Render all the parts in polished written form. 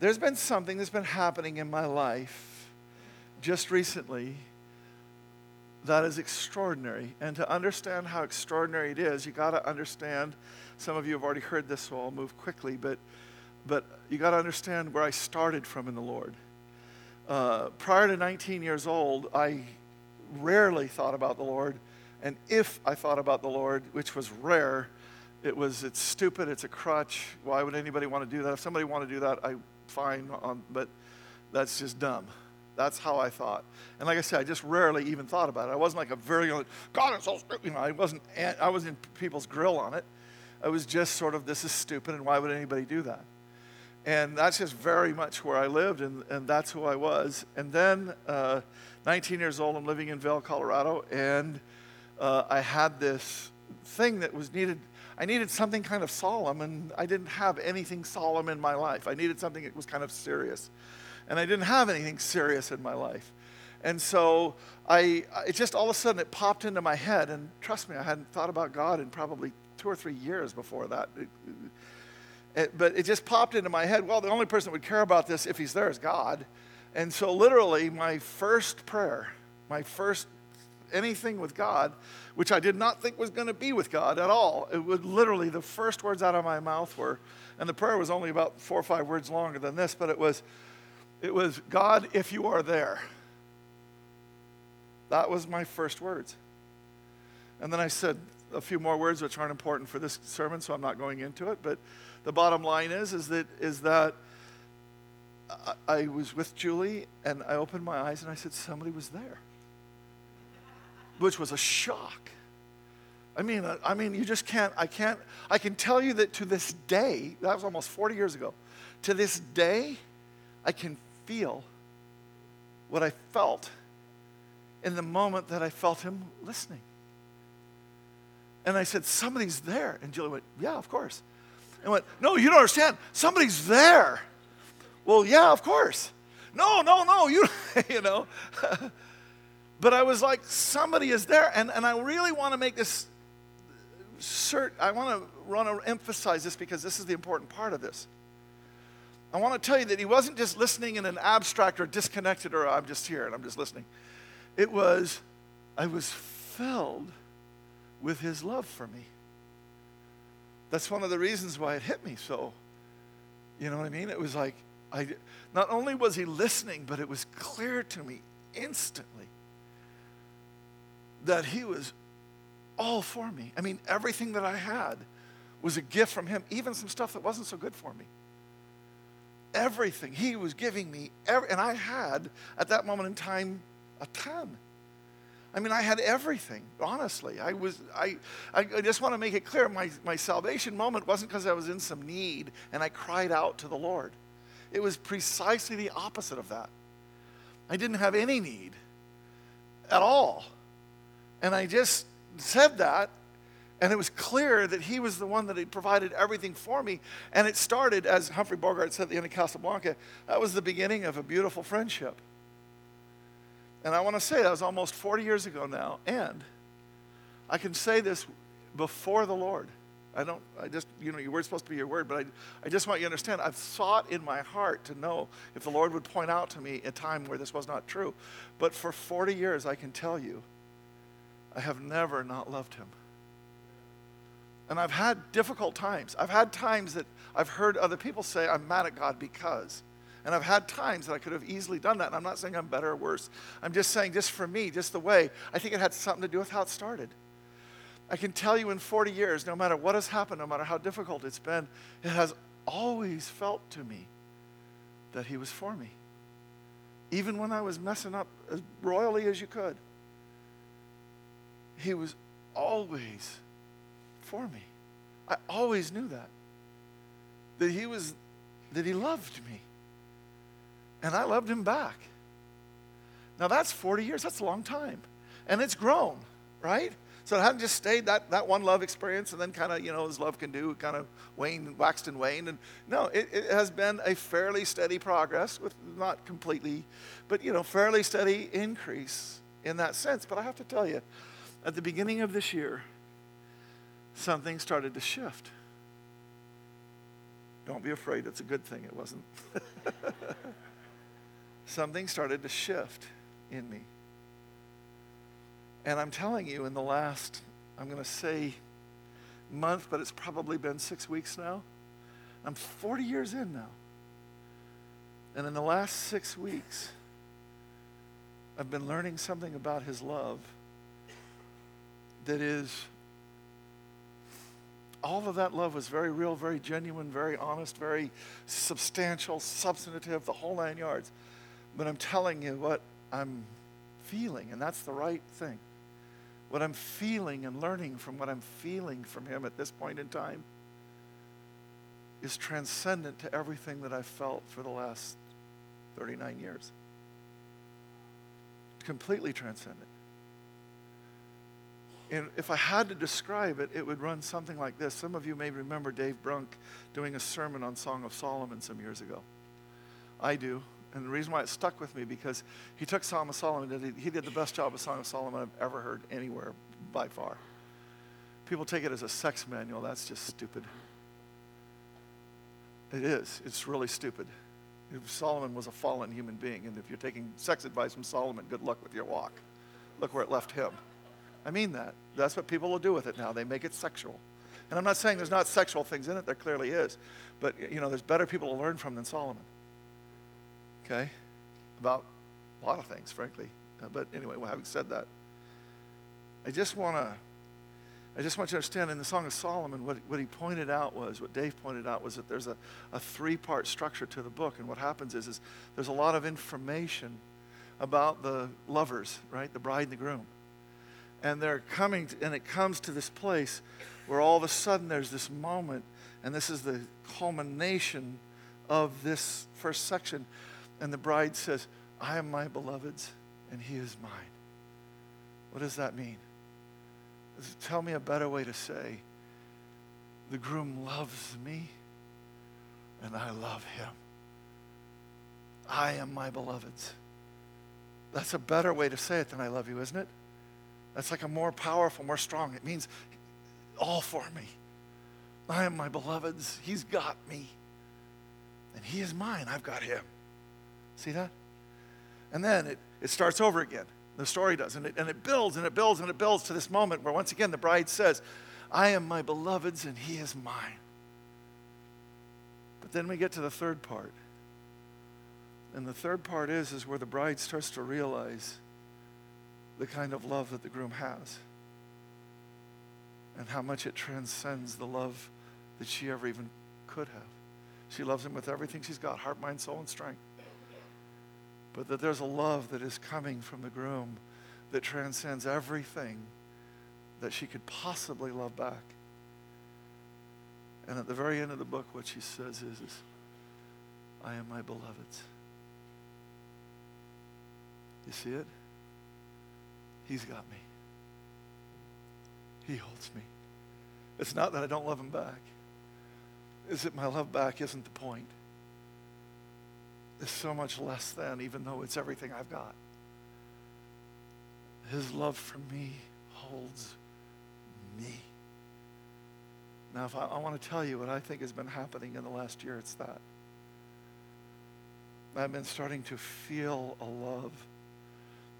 There's been something that's been happening in my life just recently that is extraordinary. And to understand how extraordinary it is, you got to understand, some of you have already heard this, so I'll move quickly, but you got to understand where I started from in the Lord. Prior to 19 years old, I rarely thought about the Lord. And if I thought about the Lord, which was rare, it's stupid, it's a crutch. Why would anybody want to do that? If somebody wanted to do that, but that's just dumb. That's how I thought. And like I said, I just rarely even thought about it. I wasn't like a virulent, God, it's so stupid. You know, I was in people's grill on it. I was just sort of, this is stupid, and why would anybody do that? And that's just very much where I lived, and that's who I was. And then 19 years old, I'm living in Vail, Colorado, and I had this thing that was needed. I needed something kind of solemn, and I didn't have anything solemn in my life. I needed something that was kind of serious, and I didn't have anything serious in my life. And so it just all of a sudden it popped into my head, and trust me, I hadn't thought about God in probably 2 or 3 years before that. But it just popped into my head, well, the only person that would care about this if he's there is God. And so literally my first prayer, my first anything with God, which I did not think was going to be with God at all, it would literally, the first words out of my mouth were, and the prayer was only about 4 or 5 words longer than this, but it was, God, if you are there. That was my first words. And then I said a few more words which aren't important for this sermon, so I'm not going into it, but the bottom line is that I was with Julie, and I opened my eyes, and I said, somebody was there, which was a shock. I mean, you just can't, I can tell you that to this day, that was almost 40 years ago, to this day, I can feel what I felt in the moment that I felt him listening. And I said, somebody's there. And Julie went, yeah, of course. And went, no, you don't understand. Somebody's there. Well, yeah, of course. No, you know. But I was like, somebody is there. And I really want to make this certain. I want to emphasize this because this is the important part of this. I want to tell you that he wasn't just listening in an abstract or disconnected or I'm just here and I'm just listening. It was, I was filled with his love for me. That's one of the reasons why it hit me so. You know what I mean? It was like, not only was he listening, but it was clear to me instantly that he was all for me. I mean, everything that I had was a gift from him, even some stuff that wasn't so good for me. Everything. He was giving me, and I had, at that moment in time, a ton. I mean, I had everything, honestly. I just want to make it clear, my salvation moment wasn't because I was in some need and I cried out to the Lord. It was precisely the opposite of that. I didn't have any need at all. And I just said that, and it was clear that he was the one that had provided everything for me. And it started, as Humphrey Bogart said at the end of Casablanca, that was the beginning of a beautiful friendship. And I want to say that was almost 40 years ago now. And I can say this before the Lord. Your word's supposed to be your word, but I just want you to understand, I've sought in my heart to know if the Lord would point out to me a time where this was not true. But for 40 years, I can tell you, I have never not loved him. And I've had difficult times. I've had times that I've heard other people say, I'm mad at God because. And I've had times that I could have easily done that. And I'm not saying I'm better or worse. I'm just saying, just for me, just the way, I think it had something to do with how it started. I can tell you in 40 years, no matter what has happened, no matter how difficult it's been, it has always felt to me that he was for me. Even when I was messing up as royally as you could, he was always for me. I always knew that he loved me. And I loved him back. Now that's 40 years, that's a long time. And it's grown, right? So it hadn't just stayed that one love experience and then kind of, you know, as love can do, kind of waned, waxed and waned. And no, it has been a fairly steady progress with not completely, but, you know, fairly steady increase in that sense. But I have to tell you, at the beginning of this year, something started to shift. Don't be afraid. It's a good thing it wasn't. Something started to shift in me. And I'm telling you, in the last, I'm going to say month, but it's probably been 6 weeks now. I'm 40 years in now. And in the last 6 weeks, I've been learning something about his love that is, all of that love was very real, very genuine, very honest, very substantial, substantive, the whole nine yards. But I'm telling you what I'm feeling, and that's the right thing. What I'm feeling and learning from what I'm feeling from him at this point in time is transcendent to everything that I've felt for the last 39 years. Completely transcendent. And if I had to describe it, it would run something like this. Some of you may remember Dave Brunk doing a sermon on Song of Solomon some years ago. I do. And the reason why it stuck with me, because he took Song of Solomon, and he did the best job of Song of Solomon I've ever heard anywhere, by far. People take it as a sex manual. That's just stupid. It is. It's really stupid. Solomon was a fallen human being, and if you're taking sex advice from Solomon, good luck with your walk. Look where it left him. I mean that. That's what people will do with it now. They make it sexual. And I'm not saying there's not sexual things in it. There clearly is. But, you know, there's better people to learn from than Solomon. Okay? About a lot of things, frankly. But anyway, well, having said that, I just want you to understand in the Song of Solomon, what Dave pointed out was that there's a three-part structure to the book. And what happens is there's a lot of information about the lovers, right? The bride and the groom. And it comes to this place where all of a sudden there's this moment, and this is the culmination of this first section. And the bride says, I am my beloved's, and he is mine. What does that mean? Tell me a better way to say, the groom loves me, and I love him. I am my beloved's. That's a better way to say it than I love you, isn't it? That's like a more powerful, more strong. It means all for me. I am my beloved's. He's got me. And he is mine. I've got him. See that? And then it starts over again. The story does. And it builds to this moment where once again the bride says, I am my beloved's and he is mine. But then we get to the third part. And the third part is where the bride starts to realize the kind of love that the groom has and how much it transcends the love that she ever even could have. She loves him with everything she's got, heart, mind, soul, and strength. But that there's a love that is coming from the groom that transcends everything that she could possibly love back. And at the very end of the book, what she says is I am my beloved's. You see it? He's got me. He holds me. It's not that I don't love him back. It's that my love back isn't the point. It's so much less than, even though it's everything I've got. His love for me holds me. Now, if I want to tell you what I think has been happening in the last year, it's that. I've been starting to feel a love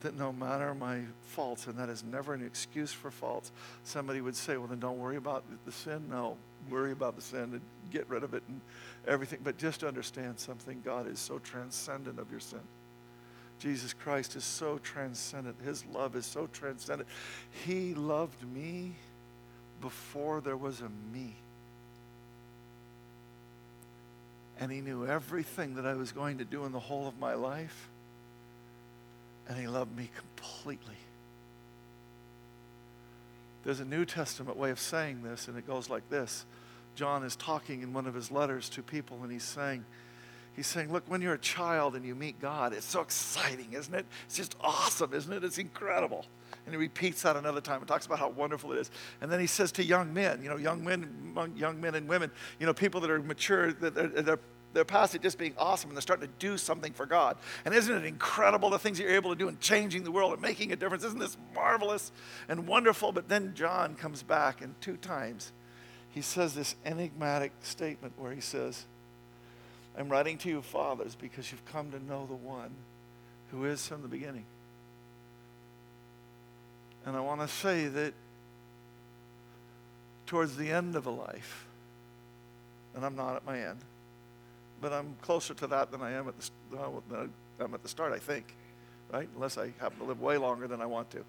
that no matter my faults, and that is never an excuse for faults, somebody would say, well, then don't worry about the sin. No, worry about the sin and get rid of it and everything. But just understand something. God is so transcendent of your sin. Jesus Christ is so transcendent. His love is so transcendent. He loved me before there was a me. And he knew everything that I was going to do in the whole of my life. And he loved me completely. There's a New Testament way of saying this, and it goes like this. John is talking in one of his letters to people, and he's saying, look, when you're a child and you meet God, it's so exciting, isn't it? It's just awesome, isn't it? It's incredible. And he repeats that another time and talks about how wonderful it is. And then he says to young men and women, you know, people that are mature, that are they're past it just being awesome, and they're starting to do something for God. And isn't it incredible, the things that you're able to do in changing the world and making a difference? Isn't this marvelous and wonderful? But then John comes back, and two times he says this enigmatic statement where he says, I'm writing to you, fathers, because you've come to know the one who is from the beginning. And I want to say that towards the end of a life, and I'm not at my end, but I'm closer to that than I am at the start, I think, right? Unless I happen to live way longer than I want to.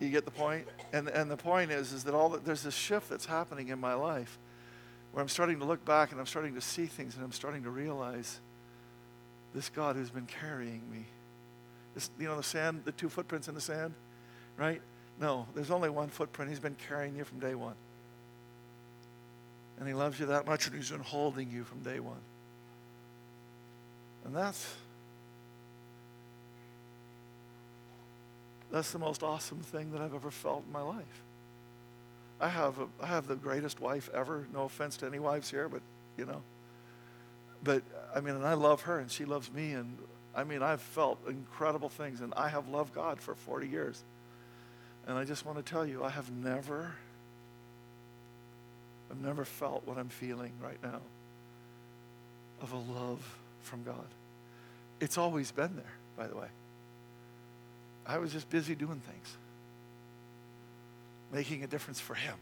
You get the point? And the point is that there's this shift that's happening in my life where I'm starting to look back and I'm starting to see things and I'm starting to realize this God who's been carrying me. This, you know, the sand, the two footprints in the sand, right? No, there's only one footprint. He's been carrying you from day one. And he loves you that much, and he's been holding you from day one. And that's the most awesome thing that I've ever felt in my life. I have the greatest wife ever. No offense to any wives here, but, you know. But, I mean, and I love her, and she loves me, and, I mean, I've felt incredible things, and I have loved God for 40 years. And I just want to tell you, I've never felt what I'm feeling right now of a love from God. It's always been there, by the way. I was just busy doing things, making a difference for him,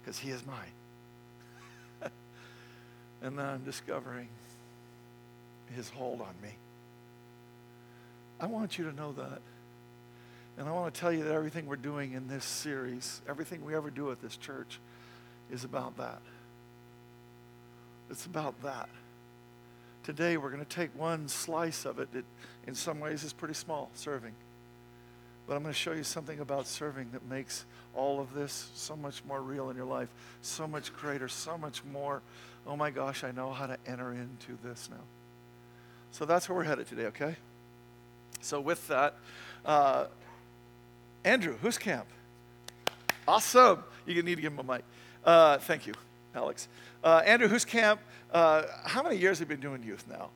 because he is mine. And now I'm discovering his hold on me. I want you to know that. And I want to tell you that everything we're doing in this series, everything we ever do at this church, is about that. It's about that. Today we're going to take one slice of it that in some ways is pretty small, serving. But I'm going to show you something about serving that makes all of this so much more real in your life, so much greater, so much more, oh my gosh, I know how to enter into this now. So that's where we're headed today, okay? So with that, Andrew Hooskamp. Awesome. You need to give him a mic. Thank you, Alex. Andrew Hooskamp, how many years have you been doing youth now?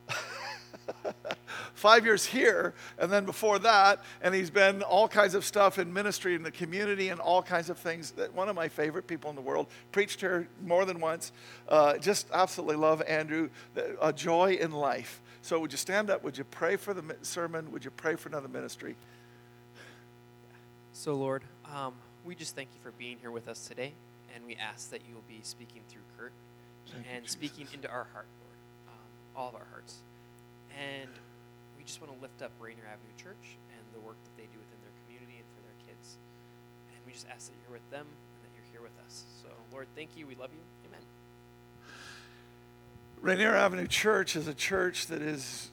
5 years here, and then before that, and he's been all kinds of stuff in ministry in the community and all kinds of things. That one of my favorite people in the world, preached here more than once. Just absolutely love Andrew, a joy in life. So would you stand up? Would you pray for the sermon? Would you pray for another ministry? So Lord, we just thank you for being here with us today, and we ask that you will be speaking through Kurt and speaking into our heart, Lord, all of our hearts. And we just want to lift up Rainier Avenue Church and the work that they do within their community and for their kids. And we just ask that you're with them and that you're here with us. So, Lord, thank you. We love you. Amen. Rainier Avenue Church is a church that is,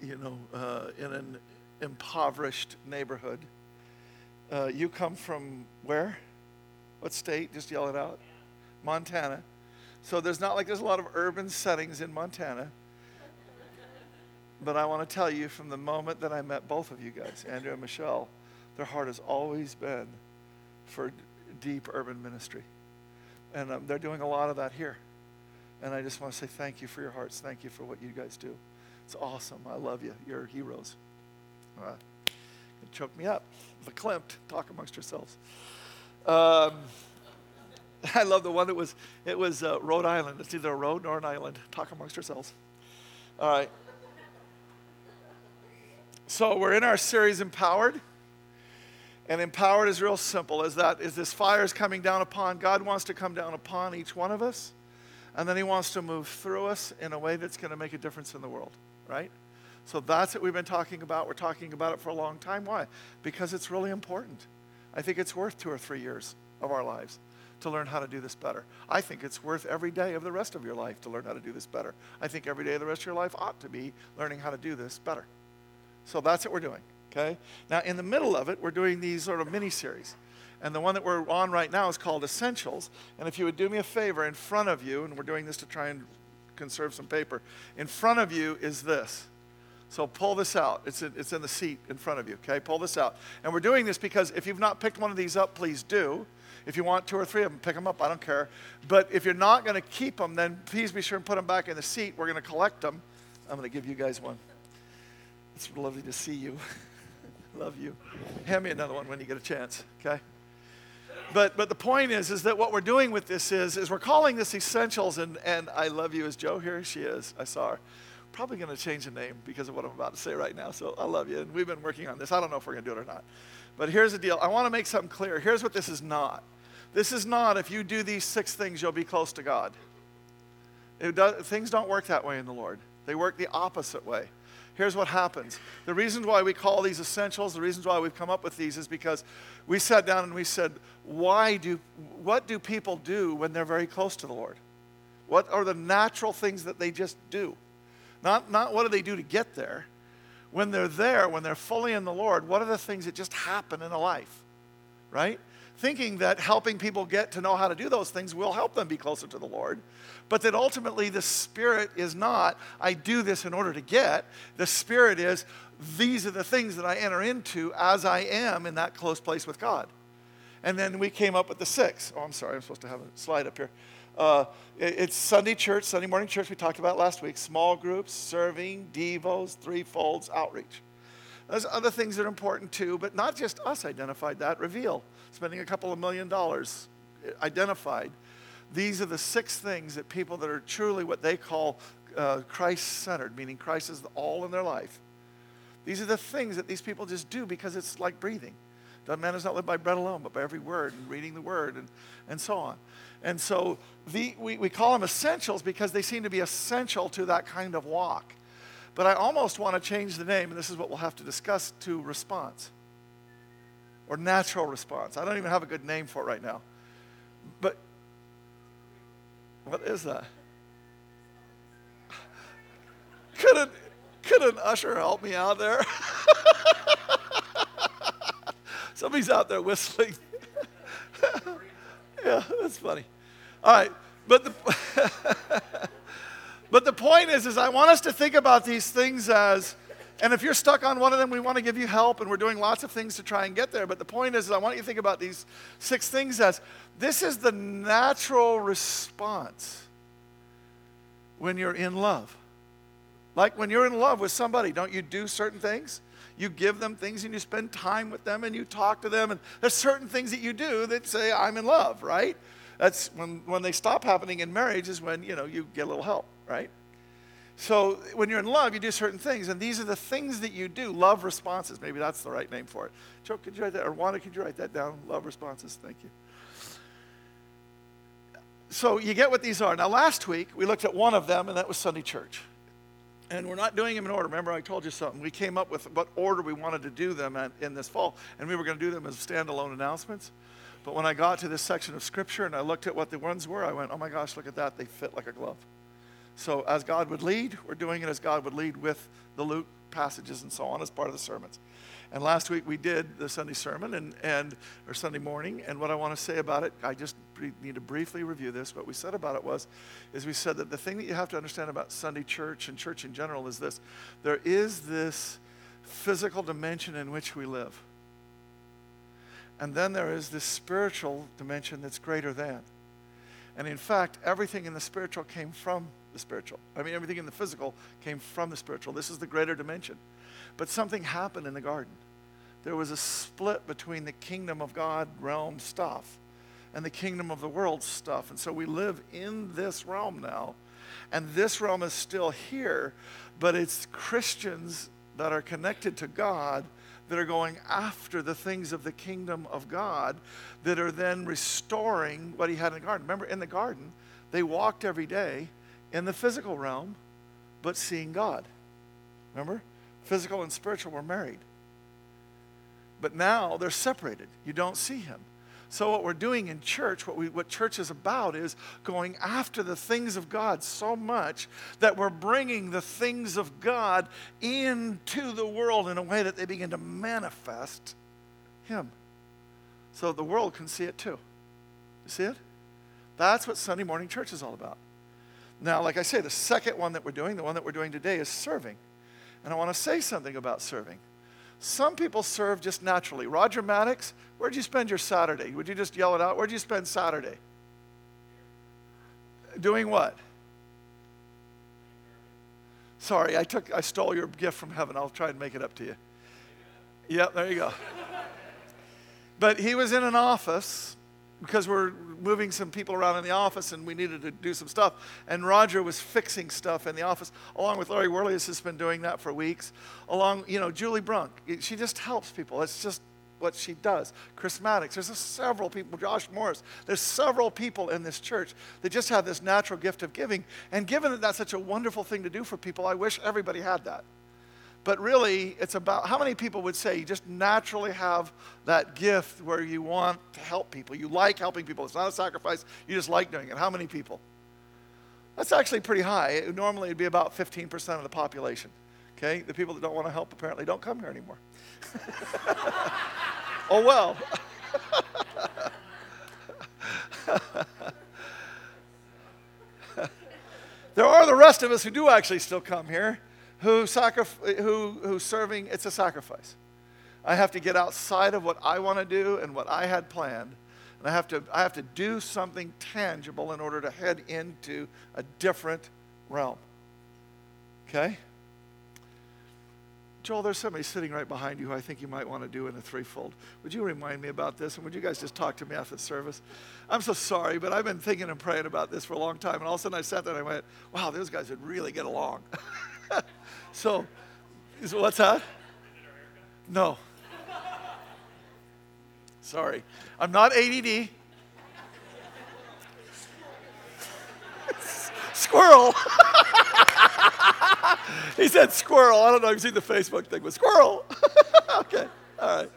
in an impoverished neighborhood. You come from where? What state? Just yell it out. Montana. So there's a lot of urban settings in Montana. But I want to tell you, from the moment that I met both of you guys, Andrew and Michelle, their heart has always been for deep urban ministry. And they're doing a lot of that here. And I just want to say thank you for your hearts. Thank you for what you guys do. It's awesome. I love you. You're heroes. All right. It choked me up. Verklempt. Talk amongst yourselves. I love the one that was, it was Rhode Island. It's either a road or an island. Talk amongst yourselves. All right. So we're in our series, Empowered. And empowered is real simple. Is this fire is coming down upon, God wants to come down upon each one of us. And then he wants to move through us in a way that's going to make a difference in the world, right? So that's what we've been talking about. We're talking about it for a long time. Why? Because it's really important. I think it's worth 2 or 3 years of our lives to learn how to do this better. I think it's worth every day of the rest of your life to learn how to do this better. I think every day of the rest of your life ought to be learning how to do this better. So that's what we're doing, okay? Now, in the middle of it, we're doing these sort of mini-series. And the one that we're on right now is called Essentials. And if you would do me a favor, in front of you, and we're doing this to try and conserve some paper, in front of you is this. So pull this out. It's in the seat in front of you, okay? Pull this out. And we're doing this because if you've not picked one of these up, please do. If you want 2 or 3 of them, pick them up. I don't care. But if you're not going to keep them, then please be sure and put them back in the seat. We're going to collect them. I'm going to give you guys one. It's lovely to see you. Love you. Hand me another one when you get a chance, okay? But the point is that what we're doing with this is we're calling this Essentials, and I Love You. Is Joe here? She is. I saw her. Probably going to change the name because of what I'm about to say right now. So I love you, and we've been working on this. I don't know if we're going to do it or not. But here's the deal. I want to make something clear. Here's what this is not. This is not, if you do these 6 things, you'll be close to God. Things don't work that way in the Lord. They work the opposite way. Here's what happens. The reason why we call these essentials, the reasons why we've come up with these, is because we sat down and we said, what do people do when they're very close to the Lord? What are the natural things that they just do? Not what do they do to get there. When they're there, when they're fully in the Lord, what are the things that just happen in a life, right? Thinking that helping people get to know how to do those things will help them be closer to the Lord, but that ultimately the Spirit is not, I do this in order to get. The Spirit is, these are the things that I enter into as I am in that close place with God. And then we came up with the 6. Oh, I'm sorry, I'm supposed to have a slide up here. It's Sunday church, Sunday morning church we talked about last week. Small groups, serving, devos, threefolds, outreach. There's other things that are important too, but not just us identified that. Reveal, spending a couple of $1 million identified. These are the 6 things that people that are truly what they call Christ-centered, meaning Christ is all in their life. These are the things that these people just do because it's like breathing. That man does not live by bread alone, but by every word, and reading the word, and so on. And so we call them essentials because they seem to be essential to that kind of walk. But I almost want to change the name, and this is what we'll have to discuss, to response or natural response. I don't even have a good name for it right now. But what is that? Could an usher help me out there? Somebody's out there whistling. Yeah, that's funny. All right, but but the point is I want us to think about these things as, and if you're stuck on one of them, we want to give you help, and we're doing lots of things to try and get there. But the point is I want you to think about these 6 things as, this is the natural response when you're in love. Like when you're in love with somebody, don't you do certain things? You give them things, and you spend time with them, and you talk to them, and there's certain things that you do that say, I'm in love, right? That's when they stop happening in marriage is when, you get a little help, right? So when you're in love, you do certain things, and these are the things that you do. Love responses, maybe that's the right name for it. Joe, could you write that, or Wanda, could you write that down? Love responses, thank you. So you get what these are. Now last week, we looked at one of them, and that was Sunday church. And we're not doing them in order. Remember, I told you something. We came up with what order we wanted to do them in this fall, and we were going to do them as standalone announcements. But when I got to this section of Scripture and I looked at what the ones were, I went, oh my gosh, look at that. They fit like a glove. So as God would lead, we're doing it as God would lead with the Luke passages and so on as part of the sermons. And last week we did the Sunday sermon or Sunday morning. And what I want to say about it, I just need to briefly review this. What we said about it was we said that the thing that you have to understand about Sunday church and church in general is this. There is this physical dimension in which we live. And then there is this spiritual dimension that's greater than. And in fact, everything in the spiritual came from the spiritual. I mean, everything in the physical came from the spiritual. This is the greater dimension. But something happened in the garden. There was a split between the kingdom of God realm stuff and the kingdom of the world stuff. And so we live in this realm now. And this realm is still here, but it's Christians that are connected to God that are going after the things of the kingdom of God that are then restoring what he had in the garden. Remember, in the garden, they walked every day in the physical realm, but seeing God. Remember? Physical and spiritual were married. But now they're separated. You don't see him. So what we're doing in church, what church is about is going after the things of God so much that we're bringing the things of God into the world in a way that they begin to manifest him. So the world can see it too. You see it? That's what Sunday morning church is all about. Now, like I say, the second one that we're doing, the one that we're doing today is serving. And I want to say something about serving. Some people serve just naturally. Roger Maddox, where'd you spend your Saturday? Would you just yell it out? Where'd you spend Saturday? Doing what? Sorry, I stole your gift from heaven. I'll try and make it up to you. Yep, there you go. But he was in an office because we're moving some people around in the office and we needed to do some stuff. And Roger was fixing stuff in the office, along with Larry Worley, has been doing that for weeks. Along, you know, Julie Brunk, she just helps people. It's just what she does. Chris Maddox, there's several people, Josh Morris, there's several people in this church that just have this natural gift of giving. And given that that's such a wonderful thing to do for people, I wish everybody had that. But really, it's about how many people would say you just naturally have that gift where you want to help people. You like helping people. It's not a sacrifice. You just like doing it. How many people? That's actually pretty high. Normally, it'd be about 15% of the population. Okay? The people that don't want to help apparently don't come here anymore. Oh, well. There are the rest of us who do actually still come here. Who's serving, it's a sacrifice. I have to get outside of what I want to do and what I had planned. And I have to do something tangible in order to head into a different realm. Okay? Joel, there's somebody sitting right behind you who I think you might want to do in a threefold. Would you remind me about this? And would you guys just talk to me after the service? I'm so sorry, but I've been thinking and praying about this for a long time. And all of a sudden I sat there and I went, wow, those guys would really get along. So, what's that? No. Sorry. I'm not ADD. Squirrel. He said squirrel. I don't know if you've seen the Facebook thing, but squirrel. Okay. All right.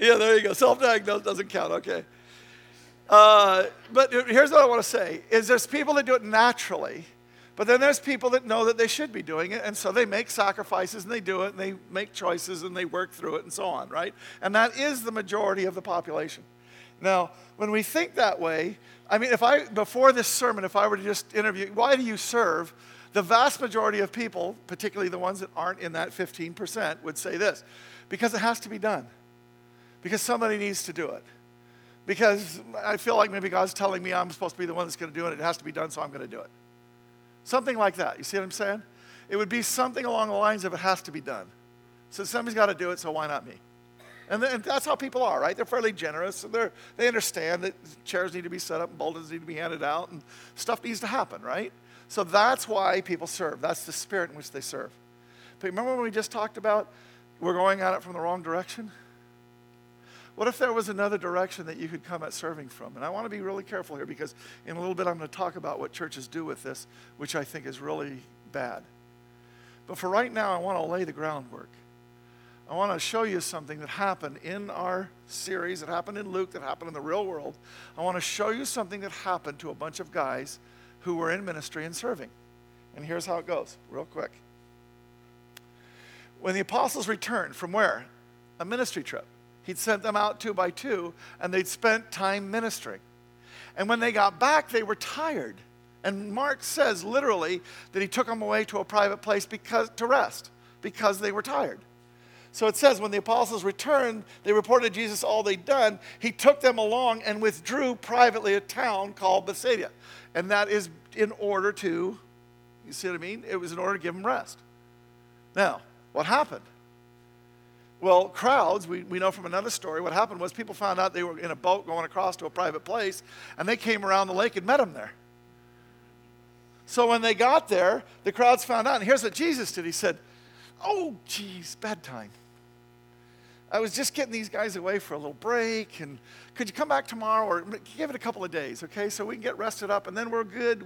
Yeah, there you go. Self-diagnosed doesn't count. Okay. But here's what I want to say is there's people that do it naturally. But then there's people that know that they should be doing it, and so they make sacrifices, and they do it, and they make choices, and they work through it, and so on, right? And that is the majority of the population. Now, when we think that way, I mean, before this sermon, if I were to just interview, why do you serve? The vast majority of people, particularly the ones that aren't in that 15%, would say this, because it has to be done, because somebody needs to do it, because I feel like maybe God's telling me I'm supposed to be the one that's going to do it, it has to be done, so I'm going to do it. Something like that. You see what I'm saying? It would be something along the lines of it has to be done. So somebody's got to do it, so why not me? And that's how people are, right? They're fairly generous, and they understand that chairs need to be set up and bulletins need to be handed out, and stuff needs to happen, right? So that's why people serve. That's the spirit in which they serve. But remember when we just talked about we're going at it from the wrong direction? What if there was another direction that you could come at serving from? And I want to be really careful here because in a little bit I'm going to talk about what churches do with this, which I think is really bad. But for right now, I want to lay the groundwork. I want to show you something that happened in our series, that happened in Luke, that happened in the real world. I want to show you something that happened to a bunch of guys who were in ministry and serving. And here's how it goes, real quick. When the apostles returned from where? A ministry trip. He'd sent them out two by two, and they'd spent time ministering. And when they got back, they were tired. And Mark says literally that he took them away to a private place to rest because they were tired. So it says when the apostles returned, they reported to Jesus all they'd done. He took them along and withdrew privately to a town called Bethsaida. And that is in order to, you see what I mean? It was in order to give them rest. Now, what happened? Well, crowds, we know from another story, what happened was people found out they were in a boat going across to a private place, and they came around the lake and met them there. So when they got there, the crowds found out, and here's what Jesus did. He said, oh, geez, bedtime. I was just getting these guys away for a little break, and could you come back tomorrow or give it a couple of days, okay, so we can get rested up, and then we're good.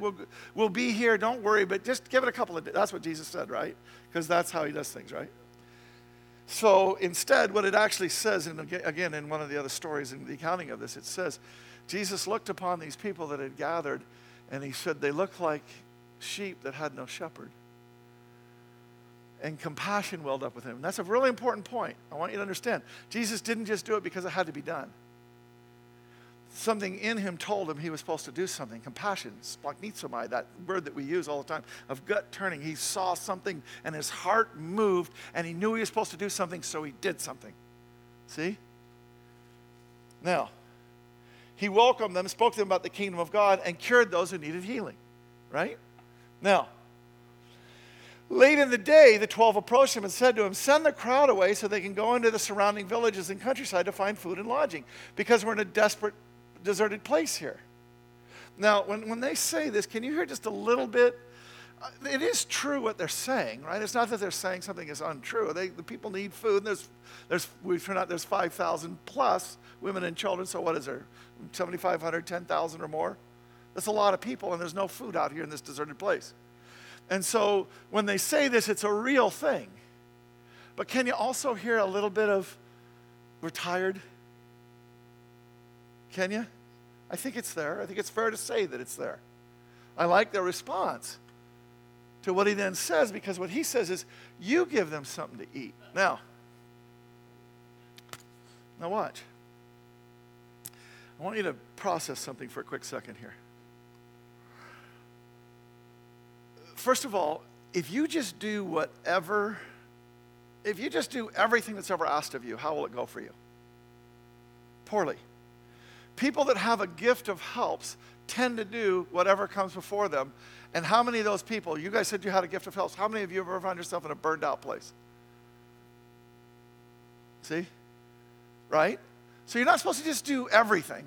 We'll be here, don't worry, but just give it a couple of days. That's what Jesus said, right? Because that's how he does things, right? So instead, what it actually says, and again, in one of the other stories in the accounting of this, it says, Jesus looked upon these people that had gathered, and he said, they look like sheep that had no shepherd. And compassion welled up with him. And that's a really important point. I want you to understand. Jesus didn't just do it because it had to be done. Something in him told him he was supposed to do something. Compassion, splagnitsomai, that word that we use all the time, of gut turning. He saw something and his heart moved and he knew he was supposed to do something, so he did something. See? Now, he welcomed them, spoke to them about the kingdom of God, and cured those who needed healing. Right? Now, late in the day, the 12 approached him and said to him, send the crowd away so they can go into the surrounding villages and countryside to find food and lodging, because we're in a desperate deserted place here. Now, when they say this, can you hear just a little bit? It is true what they're saying, right? It's not that they're saying something is untrue. The people need food. And there's 5,000 plus women and children. So what is there, 7,500, 10,000 or more? That's a lot of people, and there's no food out here in this deserted place. And so when they say this, it's a real thing. But can you also hear a little bit of, we're tired? Can you? I think it's there. I think it's fair to say that it's there. I like their response to what he then says, because what he says is, you give them something to eat. Now watch. I want you to process something for a quick second here. First of all, if you just do everything that's ever asked of you, how will it go for you? Poorly. People that have a gift of helps tend to do whatever comes before them. And how many of those people, you guys said you had a gift of helps, how many of you have ever found yourself in a burned out place? See? Right? So you're not supposed to just do everything.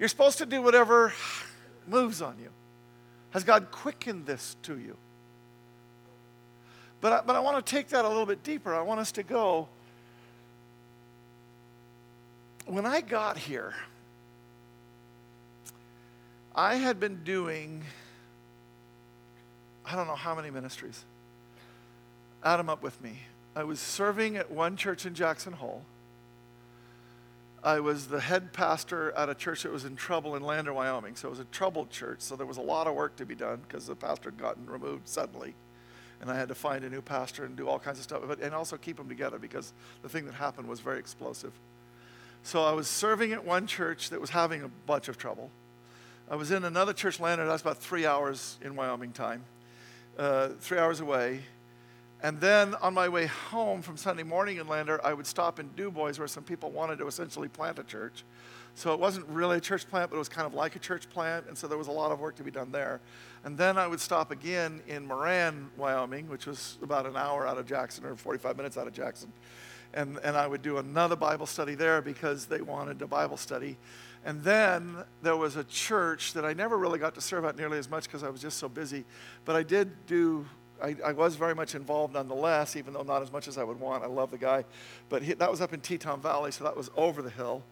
You're supposed to do whatever moves on you. Has God quickened this to you? But I want to take that a little bit deeper. I want us to go. When I got here, I had been doing, I don't know how many ministries. Add them up with me. I was serving at one church in Jackson Hole. I was the head pastor at a church that was in trouble in Lander, Wyoming. So it was a troubled church. So there was a lot of work to be done because the pastor had gotten removed suddenly. And I had to find a new pastor and do all kinds of stuff. And also keep them together because the thing that happened was very explosive. So I was serving at one church that was having a bunch of trouble. I was in another church, Lander. That's about 3 hours in Wyoming time, 3 hours away. And then on my way home from Sunday morning in Lander, I would stop in Dubois where some people wanted to essentially plant a church. So it wasn't really a church plant, but it was kind of like a church plant, and so there was a lot of work to be done there. And then I would stop again in Moran, Wyoming, which was about an hour out of Jackson or 45 minutes out of Jackson. And I would do another Bible study there because they wanted a Bible study. And then there was a church that I never really got to serve at nearly as much because I was just so busy, but I did do... I was very much involved nonetheless, even though not as much as I would want. I love the guy. But that was up in Teton Valley, so that was over the hill.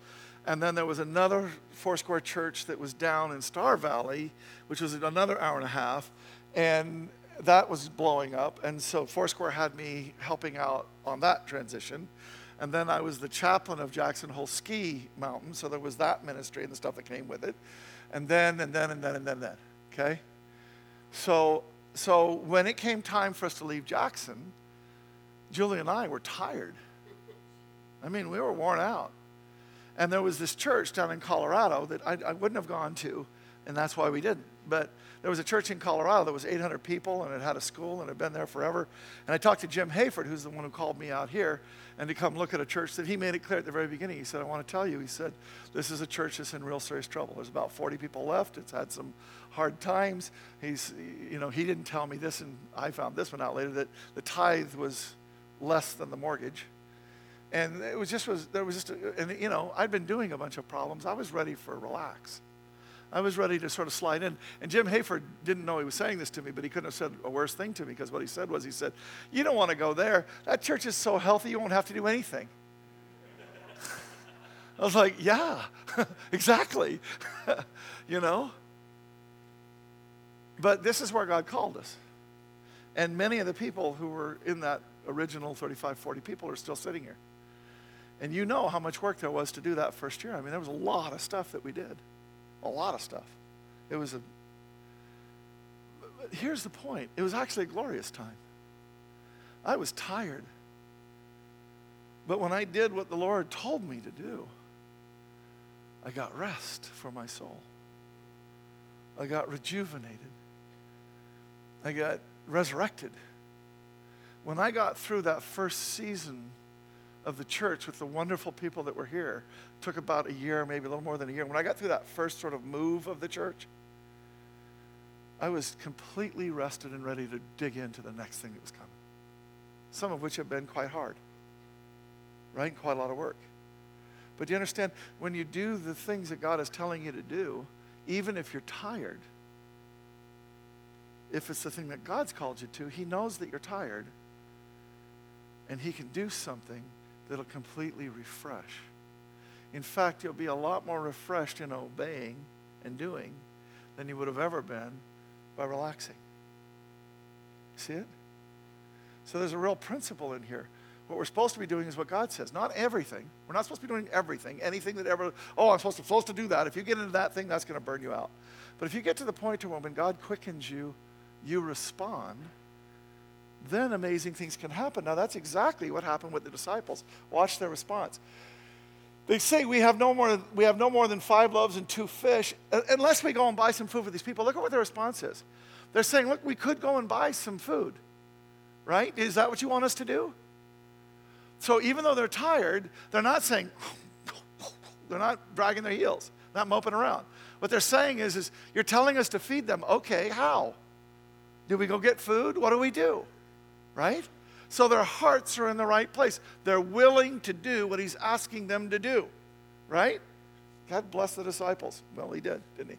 And then there was another Foursquare church that was down in Star Valley, which was another hour and a half. And that was blowing up. And so Foursquare had me helping out on that transition. And then I was the chaplain of Jackson Hole Ski Mountain, so there was that ministry and the stuff that came with it. And then, okay? So when it came time for us to leave Jackson, Julie and I were tired. I mean, we were worn out. And there was this church down in Colorado that I wouldn't have gone to, and that's why we didn't. But there was a church in Colorado that was 800 people, and it had a school, and it had been there forever. And I talked to Jim Hayford, who's the one who called me out here, and to come look at a church that he made it clear at the very beginning. He said, I want to tell you, he said, this is a church that's in real serious trouble. There's about 40 people left. It's had some hard times. He didn't tell me this, and I found this one out later, that the tithe was less than the mortgage. And it was just, I'd been doing a bunch of problems. I was ready for relax. I was ready to sort of slide in. And Jim Hayford didn't know he was saying this to me, but he couldn't have said a worse thing to me because what he said was, he said, you don't want to go there. That church is so healthy you won't have to do anything. I was like, yeah, exactly, But this is where God called us. And many of the people who were in that original 35, 40 people are still sitting here. And you know how much work there was to do that first year. I mean, there was a lot of stuff that we did. A lot of stuff. But here's the point. It was actually a glorious time. I was tired. But when I did what the Lord told me to do, I got rest for my soul. I got rejuvenated. I got resurrected. When I got through that first season of the church with the wonderful people that were here, it took about a year, maybe a little more than a year. When I got through that first sort of move of the church, I was completely rested and ready to dig into the next thing that was coming, some of which have been quite hard, right? Quite a lot of work. But do you understand, when you do the things that God is telling you to do, even if you're tired, if it's the thing that God's called you to, he knows that you're tired, and he can do something that'll completely refresh. In fact, you'll be a lot more refreshed in obeying and doing than you would have ever been by relaxing. See it? So there's a real principle in here. What we're supposed to be doing is what God says, not everything. We're not supposed to be doing everything, anything that ever, oh, I'm supposed to do that. If you get into that thing, that's going to burn you out. But if you get to the point to when God quickens you, you respond, then amazing things can happen. Now, that's exactly what happened with the disciples. Watch their response. They say, we have no more than 5 loaves and 2 fish, unless we go and buy some food for these people. Look at what their response is. They're saying, look, we could go and buy some food, right? Is that what you want us to do? So even though they're tired, they're not saying, they're not dragging their heels, not moping around. What they're saying is you're telling us to feed them. Okay, how? Do we go get food? What do we do, right? So their hearts are in the right place. They're willing to do what he's asking them to do, right? God bless the disciples. Well, he did, didn't he?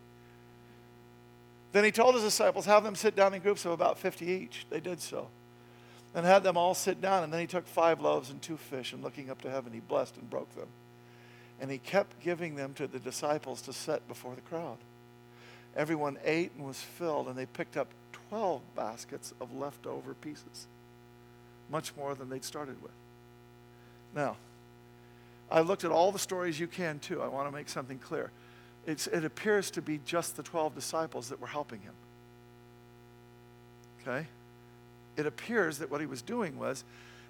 Then he told his disciples, have them sit down in groups of about 50 each. They did so. And had them all sit down. And then he took 5 loaves and 2 fish, and looking up to heaven, he blessed and broke them. And he kept giving them to the disciples to set before the crowd. Everyone ate and was filled, and they picked up 12 baskets of leftover pieces, much more than they'd started with. Now, I looked at all the stories you can too. I want to make something clear. It appears to be just the 12 disciples that were helping him. Okay? It appears that what he was doing was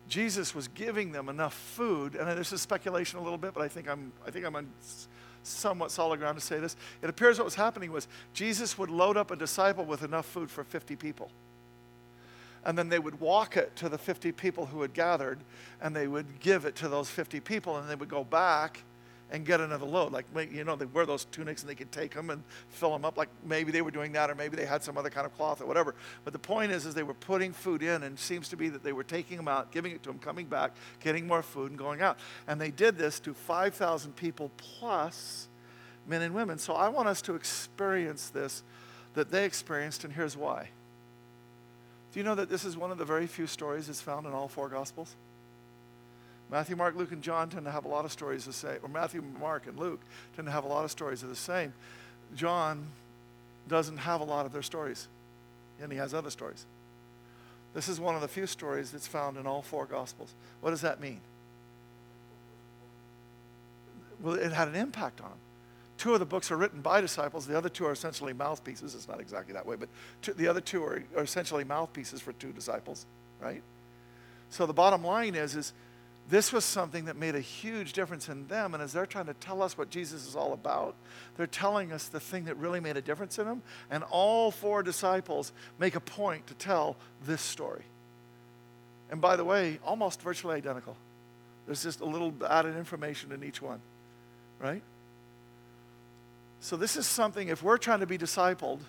Jesus was giving them enough food, and this is speculation a little bit, but I think I'm on somewhat solid ground to say this. It appears what was happening was Jesus would load up a disciple with enough food for 50 people. And then they would walk it to the 50 people who had gathered, and they would give it to those 50 people, and they would go back and get another load. Like, you know, they wear those tunics and they could take them and fill them up. Like maybe they were doing that, or maybe they had some other kind of cloth or whatever. But the point is they were putting food in, and it seems to be that they were taking them out, giving it to them, coming back, getting more food and going out. And they did this to 5,000 people plus men and women. So I want us to experience this that they experienced, and here's why. Do you know that this is one of the very few stories that's found in all 4 Gospels? Matthew, Mark, Luke, and John tend to have a lot of stories the same, or Matthew, Mark, and Luke tend to have a lot of stories of the same. John doesn't have a lot of their stories, and he has other stories. This is one of the few stories that's found in all 4 Gospels. What does that mean? Well, it had an impact on him. 2 of the books are written by disciples. The other 2 are essentially mouthpieces. It's not exactly that way, but the other 2 are essentially mouthpieces for 2 disciples, right? So the bottom line is this was something that made a huge difference in them, and as they're trying to tell us what Jesus is all about, they're telling us the thing that really made a difference in them, and all 4 disciples make a point to tell this story. And by the way, almost virtually identical. There's just a little added information in each one, right? So this is something, if we're trying to be discipled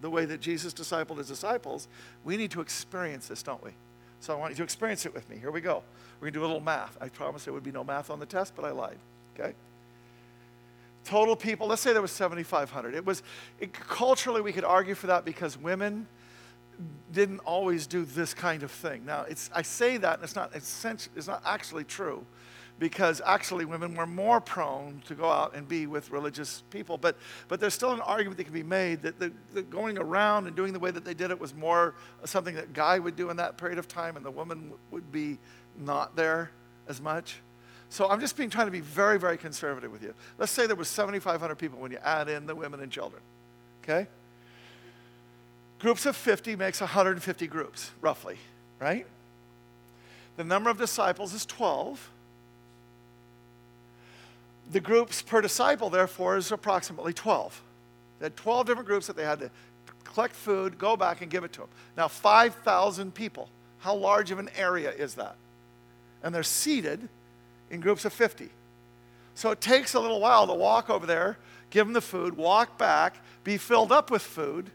the way that Jesus discipled his disciples, we need to experience this, don't we? So I want you to experience it with me. Here we go. We're going to do a little math. I promised there would be no math on the test, but I lied, okay? Total people, let's say there was 7,500. Culturally, we could argue for that because women didn't always do this kind of thing. Now, I say that, and it's not actually true, because actually women were more prone to go out and be with religious people. But there's still an argument that can be made that the going around and doing the way that they did it was more something that guy would do in that period of time, and the woman would be not there as much. So I'm just trying to be very, very conservative with you. Let's say there was 7,500 people when you add in the women and children, okay? Groups of 50 makes 150 groups, roughly, right? The number of disciples is 12. The groups per disciple, therefore, is approximately 12. They had 12 different groups that they had to collect food, go back, and give it to them. Now, 5,000 people. How large of an area is that? And they're seated in groups of 50. So it takes a little while to walk over there, give them the food, walk back, be filled up with food,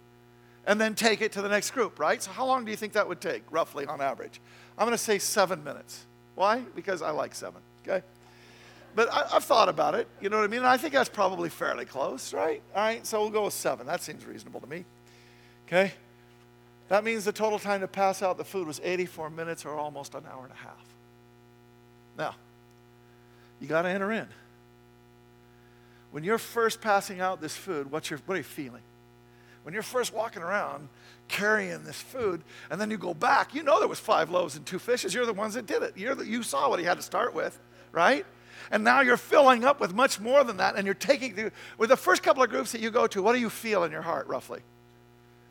and then take it to the next group, right? So how long do you think that would take, roughly, on average? I'm going to say 7 minutes. Why? Because I like 7, okay? But I've thought about it, you know what I mean? And I think that's probably fairly close, right? All right, so we'll go with 7. That seems reasonable to me, okay? That means the total time to pass out the food was 84 minutes or almost an hour and a half. Now, you got to enter in. When you're first passing out this food, what are you feeling? When you're first walking around carrying this food, and then you go back, you know there was 5 loaves and 2 fishes. You're the ones that did it. You saw what he had to start with, right? And now you're filling up with much more than that, and you're taking with the first couple of groups that you go to, what do you feel in your heart, roughly?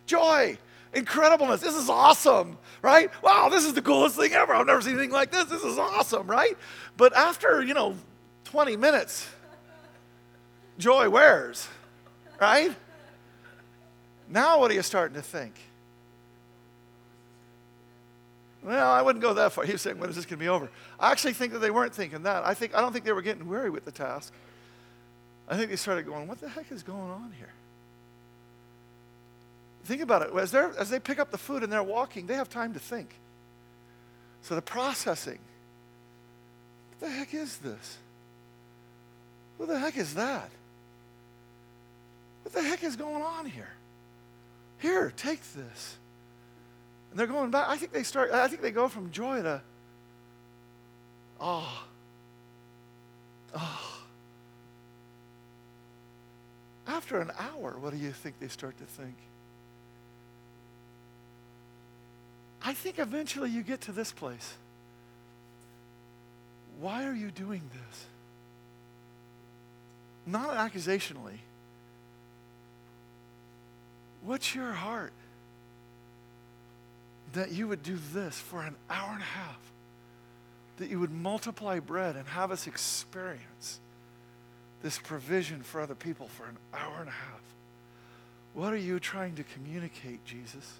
Joy, incredibleness, this is awesome, right? Wow, this is the coolest thing ever. I've never seen anything like this. This is awesome, right? But after, 20 minutes, joy wears, right? Now what are you starting to think? Well, I wouldn't go that far. He was saying, when is this going to be over? I actually think that they weren't thinking that. I don't think they were getting weary with the task. I think they started going, what the heck is going on here? Think about it. As they pick up the food and they're walking, they have time to think. So the processing, what the heck is this? What the heck is that? What the heck is going on here? Here, take this. And they're going back. I think they go from joy to awe. Oh. After an hour, what do you think they start to think? I think eventually you get to this place. Why are you doing this? Not accusationally. What's your heart? That you would do this for an hour and a half, that you would multiply bread and have us experience this provision for other people for an hour and a half. What are you trying to communicate, Jesus?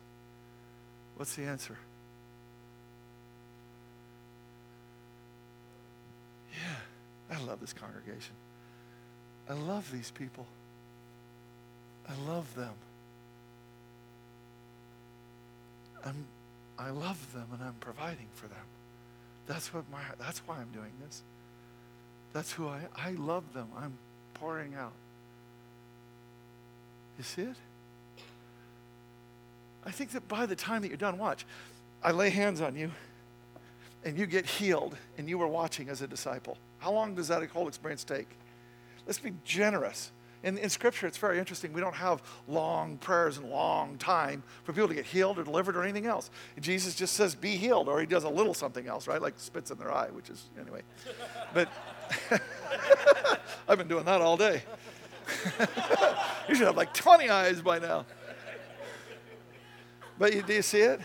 What's the answer? Yeah, I love this congregation. I love these people. I love them. I love them and I'm providing for them. That's why I'm doing this. That's who I love them. I'm pouring out. You see it? I think that by the time that you're done, watch. I lay hands on you and you get healed and you were watching as a disciple. How long does that whole experience take? Let's be generous. In Scripture, it's very interesting. We don't have long prayers and long time for people to get healed or delivered or anything else. Jesus just says, be healed, or he does a little something else, right? Like spits in their eye, which is, anyway. But I've been doing that all day. You should have like 20 eyes by now. But do you see it?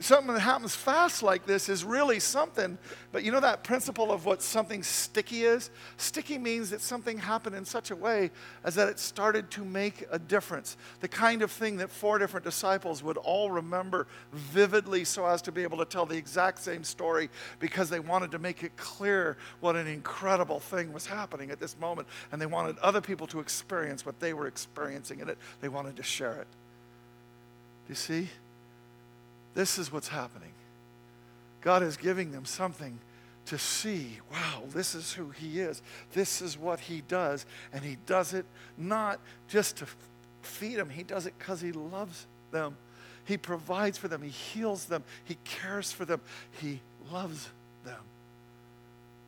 Something that happens fast like this is really something, but you know that principle of what something sticky is? Sticky means that something happened in such a way as that it started to make a difference. The kind of thing that 4 different disciples would all remember vividly so as to be able to tell the exact same story because they wanted to make it clear what an incredible thing was happening at this moment, and they wanted other people to experience what they were experiencing in it. They wanted to share it. Do you see? This is what's happening. God is giving them something to see. Wow, this is who he is. This is what he does. And he does it not just to feed them. He does it because he loves them. He provides for them. He heals them. He cares for them. He loves them.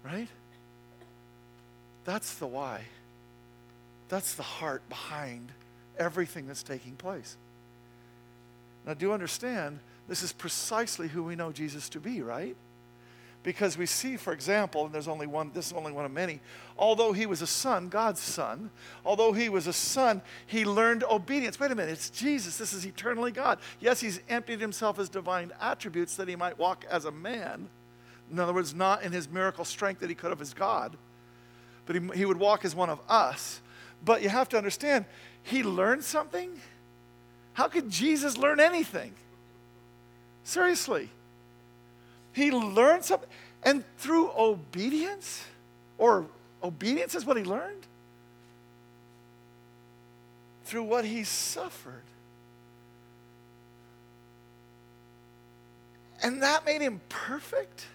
Right? That's the why. That's the heart behind everything that's taking place. Now, do you understand? This is precisely who we know Jesus to be, right? Because we see, for example, and this is only one of many, although he was a son, God's son, he learned obedience. Wait a minute, it's Jesus. This is eternally God. Yes, he's emptied himself as divine attributes that he might walk as a man. In other words, not in his miracle strength that he could have as God, but he would walk as one of us. But you have to understand, he learned something? How could Jesus learn anything? Seriously. He learned something, and through obedience is what he learned? Through what he suffered. And that made him perfect?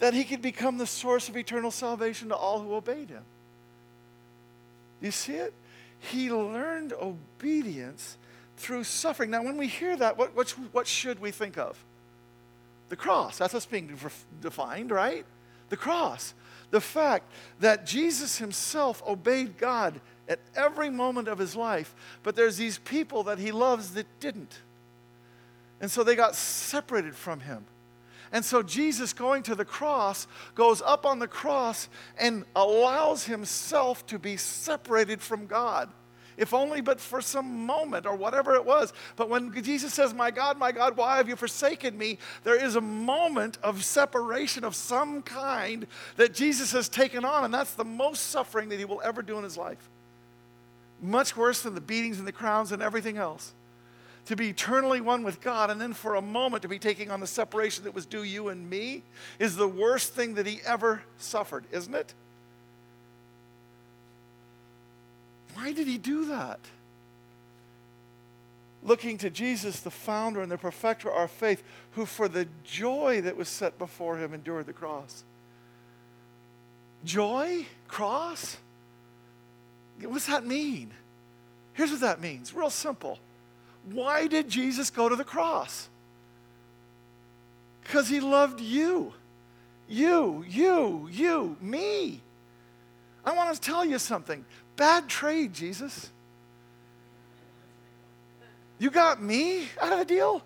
that he could become the source of eternal salvation to all who obeyed him. You see it? He learned obedience through suffering. Now, when we hear that, what should we think of? The cross. That's what's being defined, right? The cross. The fact that Jesus himself obeyed God at every moment of his life, but there's these people that he loves that didn't. And so they got separated from him. And so Jesus, going to the cross, goes up on the cross and allows himself to be separated from God, if only but for some moment or whatever it was. But when Jesus says, my God, why have you forsaken me?" there is a moment of separation of some kind that Jesus has taken on, and that's the most suffering that he will ever do in his life. Much worse than the beatings and the crowns and everything else. To be eternally one with God and then for a moment to be taking on the separation that was due you and me is the worst thing that he ever suffered, isn't it? Why did he do that? Looking to Jesus, the founder and the perfecter of our faith, who for the joy that was set before him endured the cross. Joy? Cross? What's that mean? Here's what that means. Real simple. Why did Jesus go to the cross? Because he loved you. You, me. I want to tell you something. Bad trade, Jesus. You got me out of the deal?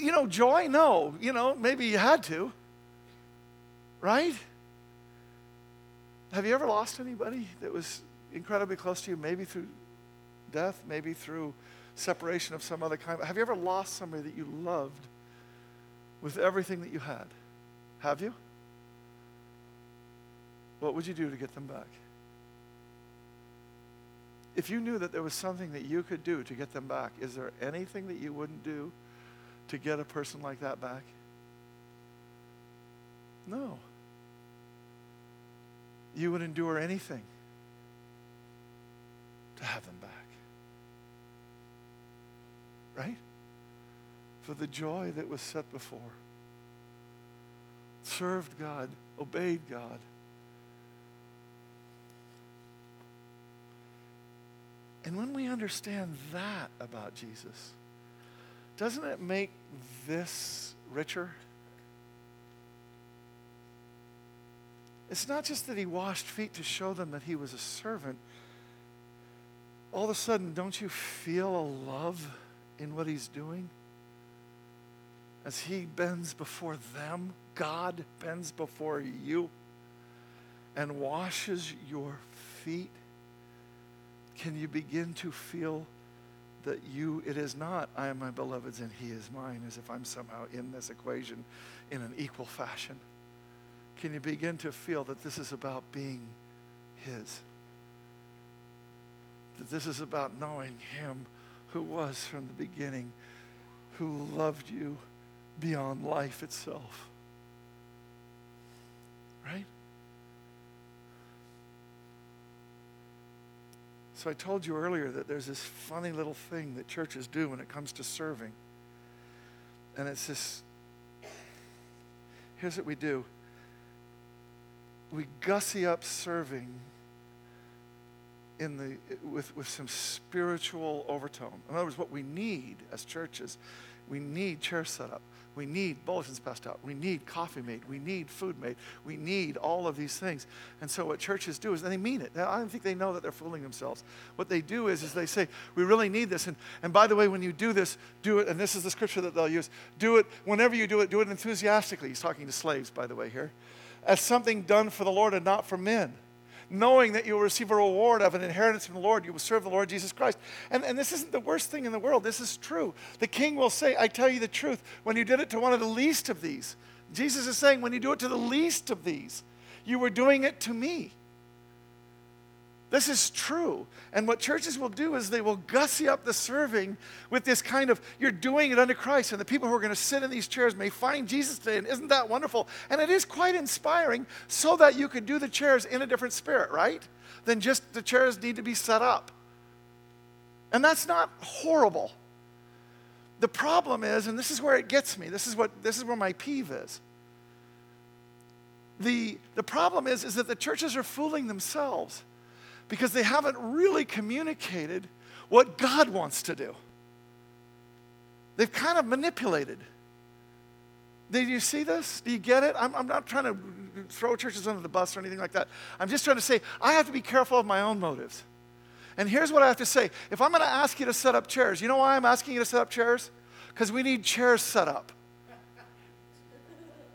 You know, joy? No. You know, maybe you had to. Right? Have you ever lost anybody that was incredibly close to you, maybe through death, maybe through separation of some other kind? Have you ever lost somebody that you loved with everything that you had? Have you? What would you do to get them back? If you knew that there was something that you could do to get them back, is there anything that you wouldn't do to get a person like that back? No. You would endure anything to have them back. Right? For the joy that was set before. Served God, obeyed God. And when we understand that about Jesus, doesn't it make this richer? It's not just that he washed feet to show them that he was a servant. All of a sudden, don't you feel a love in what he's doing? As he bends before them, God bends before you and washes your feet. Can you begin to feel that it is not, I am my beloved's and he is mine, as if I'm somehow in this equation in an equal fashion? Can you begin to feel that this is about being his? That this is about knowing him who was from the beginning, who loved you beyond life itself. Right? So I told you earlier that there's this funny little thing that churches do when it comes to serving. And it's this, here's what we do. We gussy up serving with some spiritual overtone. In other words, what we need as churches, we need chair set up. We need bulletins passed out. We need coffee made. We need food made. We need all of these things. And so what churches do is, and they mean it. Now, I don't think they know that they're fooling themselves. What they do is they say, we really need this. And by the way, when you do this, do it. And this is the scripture that they'll use. Do it. Whenever you do it enthusiastically. He's talking to slaves, by the way, here. As something done for the Lord and not for men, knowing that you will receive a reward of an inheritance from the Lord. You will serve the Lord Jesus Christ. And this isn't the worst thing in the world. This is true. The king will say, I tell you the truth, when you did it to one of the least of these. Jesus is saying, when you do it to the least of these, you were doing it to me. This is true. And what churches will do is they will gussy up the serving with this kind of, you're doing it under Christ, and the people who are going to sit in these chairs may find Jesus today, and isn't that wonderful? And it is quite inspiring, so that you could do the chairs in a different spirit, right? Than just the chairs need to be set up. And that's not horrible. The problem is, and this is where it gets me, this is where my peeve is, The problem is that the churches are fooling themselves because they haven't really communicated what God wants to do. They've kind of manipulated. Do you see this? Do you get it? I'm not trying to throw churches under the bus or anything like that. I'm just trying to say I have to be careful of my own motives. And here's what I have to say. If I'm going to ask you to set up chairs, you know why I'm asking you to set up chairs? Because we need chairs set up.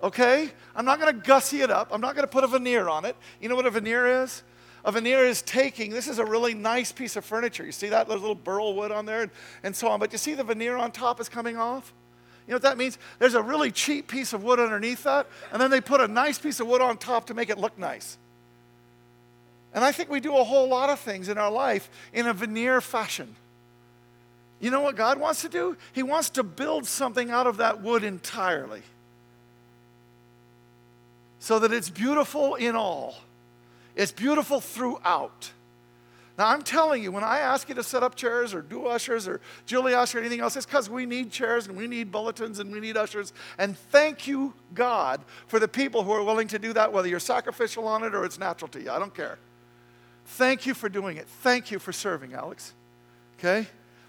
Okay? I'm not going to gussy it up. I'm not going to put a veneer on it. You know what a veneer is? A veneer is taking, this is a really nice piece of furniture. You see that? There's a little burl wood on there and so on. But you see the veneer on top is coming off? You know what that means? There's a really cheap piece of wood underneath that, and then they put a nice piece of wood on top to make it look nice. And I think we do a whole lot of things in our life in a veneer fashion. You know what God wants to do? He wants to build something out of that wood entirely so that it's beautiful in all. It's beautiful throughout. Now, I'm telling you, when I ask you to set up chairs or do ushers or Julie Usher or anything else, it's because we need chairs and we need bulletins and we need ushers. And thank you, God, for the people who are willing to do that, whether you're sacrificial on it or it's natural to you. I don't care. Thank you for doing it. Thank you for serving, Alex. Okay?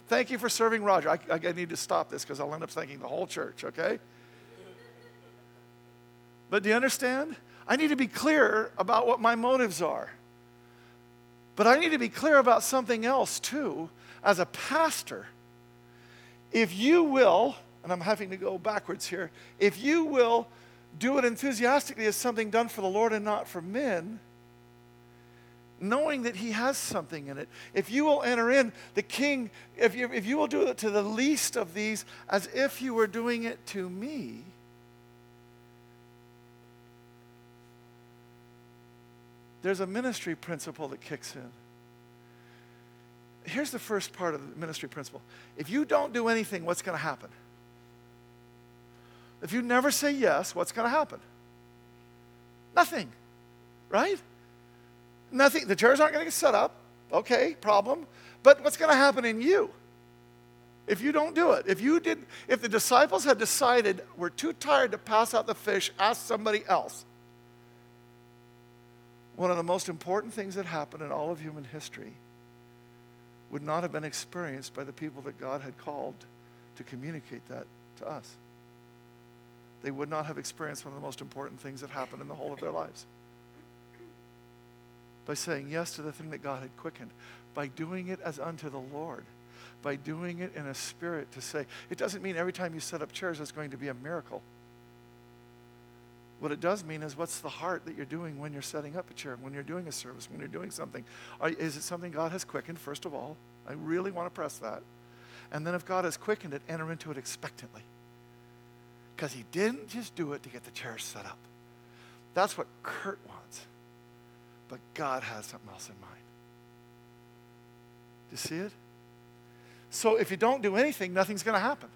Thank you for serving, Roger. I need to stop this because I'll end up thanking the whole church, okay? But do you understand? I need to be clear about what my motives are. But I need to be clear about something else, too. As a pastor, if you will, and I'm having to go backwards here, if you will do it enthusiastically as something done for the Lord and not for men, knowing that he has something in it, if you will enter in, the king, if you will do it to the least of these as if you were doing it to me, there's a ministry principle that kicks in. Here's the first part of the ministry principle. If you don't do anything, what's going to happen? If you never say yes, what's going to happen? Nothing, right? Nothing. The chairs aren't going to get set up. Okay, problem. But what's going to happen in you if you don't do it? If the disciples had decided we're too tired to pass out the fish, ask somebody else. One of the most important things that happened in all of human history would not have been experienced by the people that God had called to communicate that to us. They would not have experienced one of the most important things that happened in the whole of their lives. By saying yes to the thing that God had quickened, by doing it as unto the Lord, by doing it in a spirit to say, it doesn't mean every time you set up chairs it's going to be a miracle. What it does mean is what's the heart that you're doing when you're setting up a chair, when you're doing a service, when you're doing something. Is it something God has quickened, first of all? I really want to press that. And then if God has quickened it, enter into it expectantly. Because he didn't just do it to get the chair set up. That's what Kurt wants. But God has something else in mind. Do you see it? So if you don't do anything, nothing's going to happen.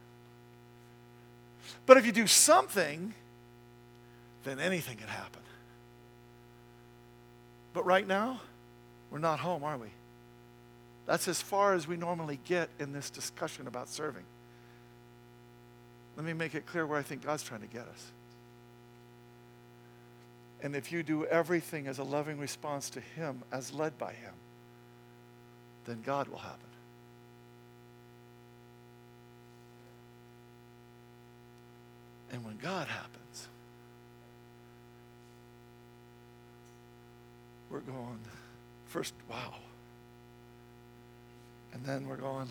But if you do something, then anything could happen. But right now, we're not home, are we? That's as far as we normally get in this discussion about serving. Let me make it clear where I think God's trying to get us. And if you do everything as a loving response to him, as led by him, then God will happen. And when God happens, we're going, first, wow. And then we're going,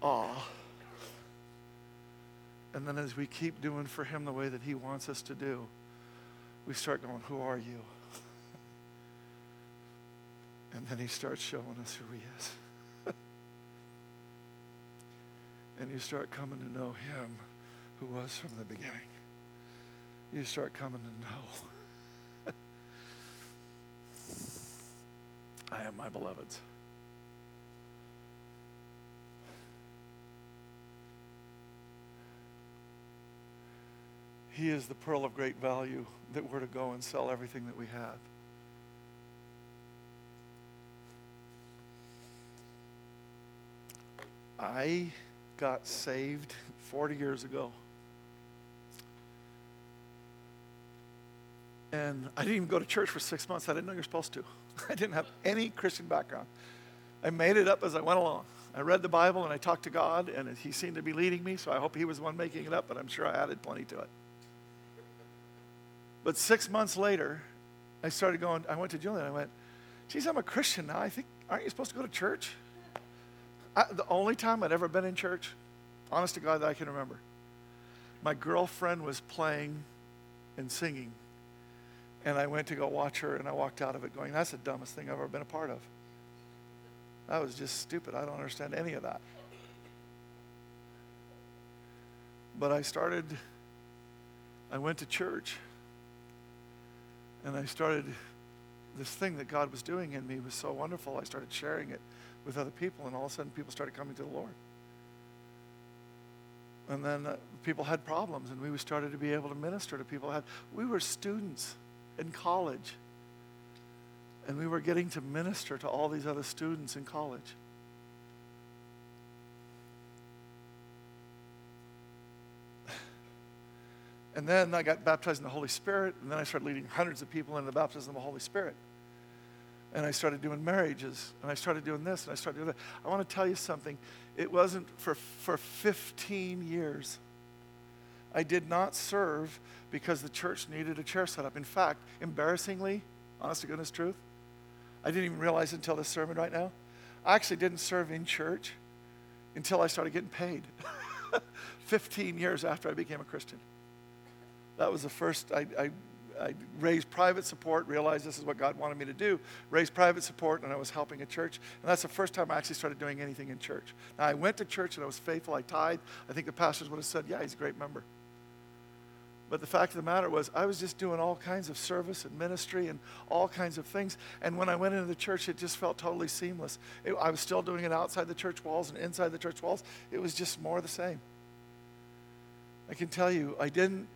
aw. And then as we keep doing for him the way that he wants us to do, we start going, who are you? And then he starts showing us who he is. And you start coming to know him who was from the beginning. You start coming to know, I am my beloved's. He is the pearl of great value that we're to go and sell everything that we have. I got saved 40 years ago. And I didn't even go to church for 6 months. I didn't know you're supposed to. I didn't have any Christian background. I made it up as I went along. I read the Bible and I talked to God, and he seemed to be leading me, so I hope he was the one making it up, but I'm sure I added plenty to it. But 6 months later, I started going, I went to Julian, I went, geez, I'm a Christian now. I think, aren't you supposed to go to church? The only time I'd ever been in church, honest to God, that I can remember, my girlfriend was playing and singing. And I went to go watch her, and I walked out of it going, that's the dumbest thing I've ever been a part of. That was just stupid. I don't understand any of that. But I went to church, and I started, this thing that God was doing in me was so wonderful. I started sharing it with other people, and all of a sudden people started coming to the Lord. And then people had problems, and we started to be able to minister to people. We were students in college, and we were getting to minister to all these other students in college. And then I got baptized in the Holy Spirit, and then I started leading hundreds of people in the baptism of the Holy Spirit. And I started doing marriages, and I started doing this, and I started doing that. I want to tell you something. It wasn't for 15 years. I did not serve because the church needed a chair set up. In fact, embarrassingly, honest to goodness truth, I didn't even realize until this sermon right now, I actually didn't serve in church until I started getting paid 15 years after I became a Christian. That was the first, I raised private support, realized this is what God wanted me to do, raised private support, and I was helping a church. And that's the first time I actually started doing anything in church. Now, I went to church, and I was faithful. I tithed. I think the pastors would have said, yeah, he's a great member. But the fact of the matter was I was just doing all kinds of service and ministry and all kinds of things. And when I went into the church, it just felt totally seamless. I was still doing it outside the church walls and inside the church walls. It was just more the same. I can tell you, I didn't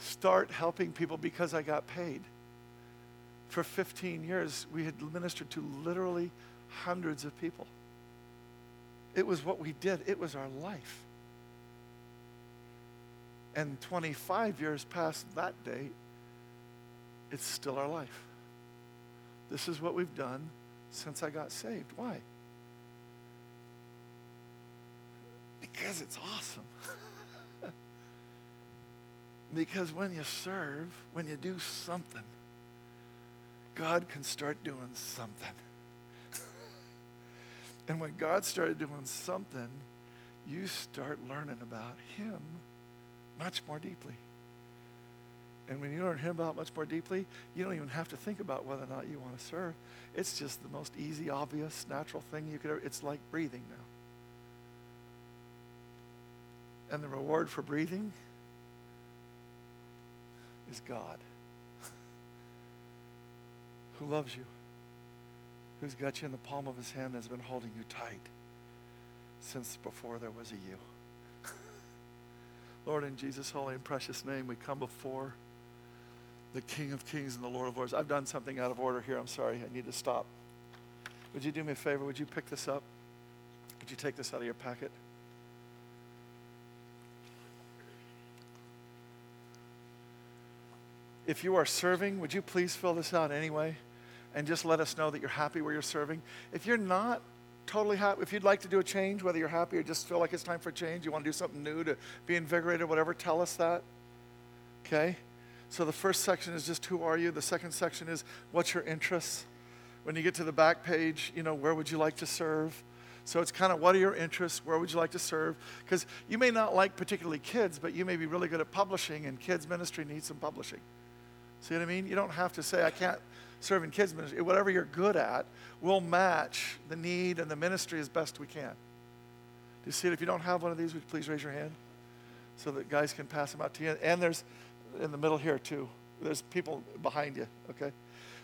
start helping people because I got paid. For 15 years, we had ministered to literally hundreds of people. It was what we did. It was our life. And 25 years past that date, it's still our life. This is what we've done since I got saved. Why? Because it's awesome. Because when you serve, when you do something, God can start doing something. And when God started doing something, you start learning about Him much more deeply. And when you learn Him about much more deeply, you don't even have to think about whether or not you want to serve. It's just the most easy, obvious, natural thing you could ever. It's like breathing now. And the reward for breathing is God, who loves you, who's got you in the palm of His hand and has been holding you tight since before there was a you. Lord, in Jesus' holy and precious name, we come before the King of Kings and the Lord of Lords. I've done something out of order here. I'm sorry. I need to stop. Would you do me a favor? Would you pick this up? Would you take this out of your packet? If you are serving, would you please fill this out anyway and just let us know that you're happy where you're serving. If you're not totally happy, if you'd like to do a change, whether you're happy or just feel like it's time for a change, you want to do something new to be invigorated, whatever, tell us that. Okay? So the first section is just who are you. The second section is what's your interests. When you get to the back page, where would you like to serve? So it's kind of what are your interests, where would you like to serve? Because you may not like particularly kids, but you may be really good at publishing, and kids ministry needs some publishing. See what I mean? You don't have to say, I can't serve in kids ministry. Whatever you're good at, we'll match the need and the ministry as best we can. Do you see it? If you don't have one of these, would you please raise your hand so that guys can pass them out to you? And there's, in the middle here too, there's people behind you, okay?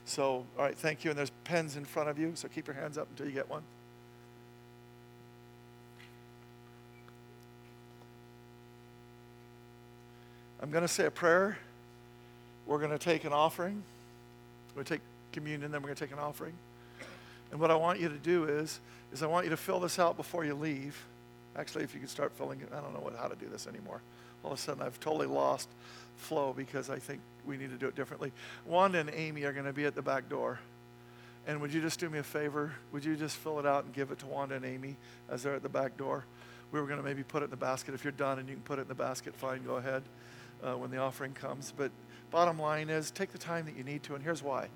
So, all right, thank you. And there's pens in front of you, so keep your hands up until you get one. I'm going to say a prayer. We're going to take an offering. We're going to take communion, then we're going to take an offering. And what I want you to do is I want you to fill this out before you leave. Actually, if you can start filling it. I don't know how to do this anymore. all of a sudden I've totally lost flow because I think we need to do it differently. Wanda and Amy are going to be at the back door. And would you just do me a favor? Would you just fill it out and give it to Wanda and Amy as they're at the back door? We were going to maybe put it in the basket. If you're done and you can put it in the basket, fine, go ahead when the offering comes. But bottom line is, take the time that you need to, and here's why.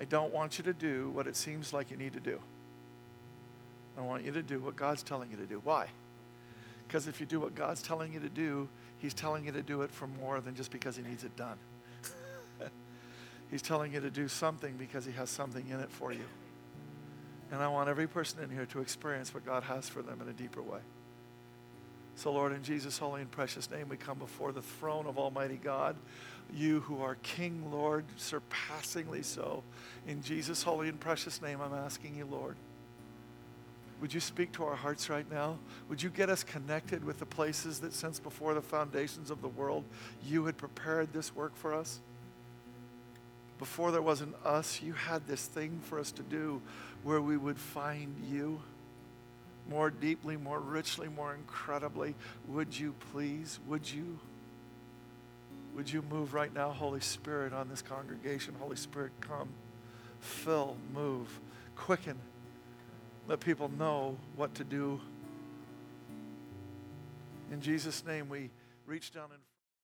I don't want you to do what it seems like you need to do. I want you to do what God's telling you to do. Why? Because if you do what God's telling you to do, he's telling you to do it for more than just because he needs it done. He's telling you to do something because he has something in it for you. And I want every person in here to experience what God has for them in a deeper way. So, Lord, in Jesus' holy and precious name, we come before the throne of Almighty God, you who are King, Lord, surpassingly so. In Jesus' holy and precious name, I'm asking you, Lord, would you speak to our hearts right now? Would you get us connected with the places that since before the foundations of the world, you had prepared this work for us? Before there wasn't us, you had this thing for us to do where we would find you more deeply, more richly, more incredibly. Would you please, would you move right now, Holy Spirit, on this congregation? Holy Spirit, come, fill, move, quicken. Let people know what to do. In Jesus' name, we reach down and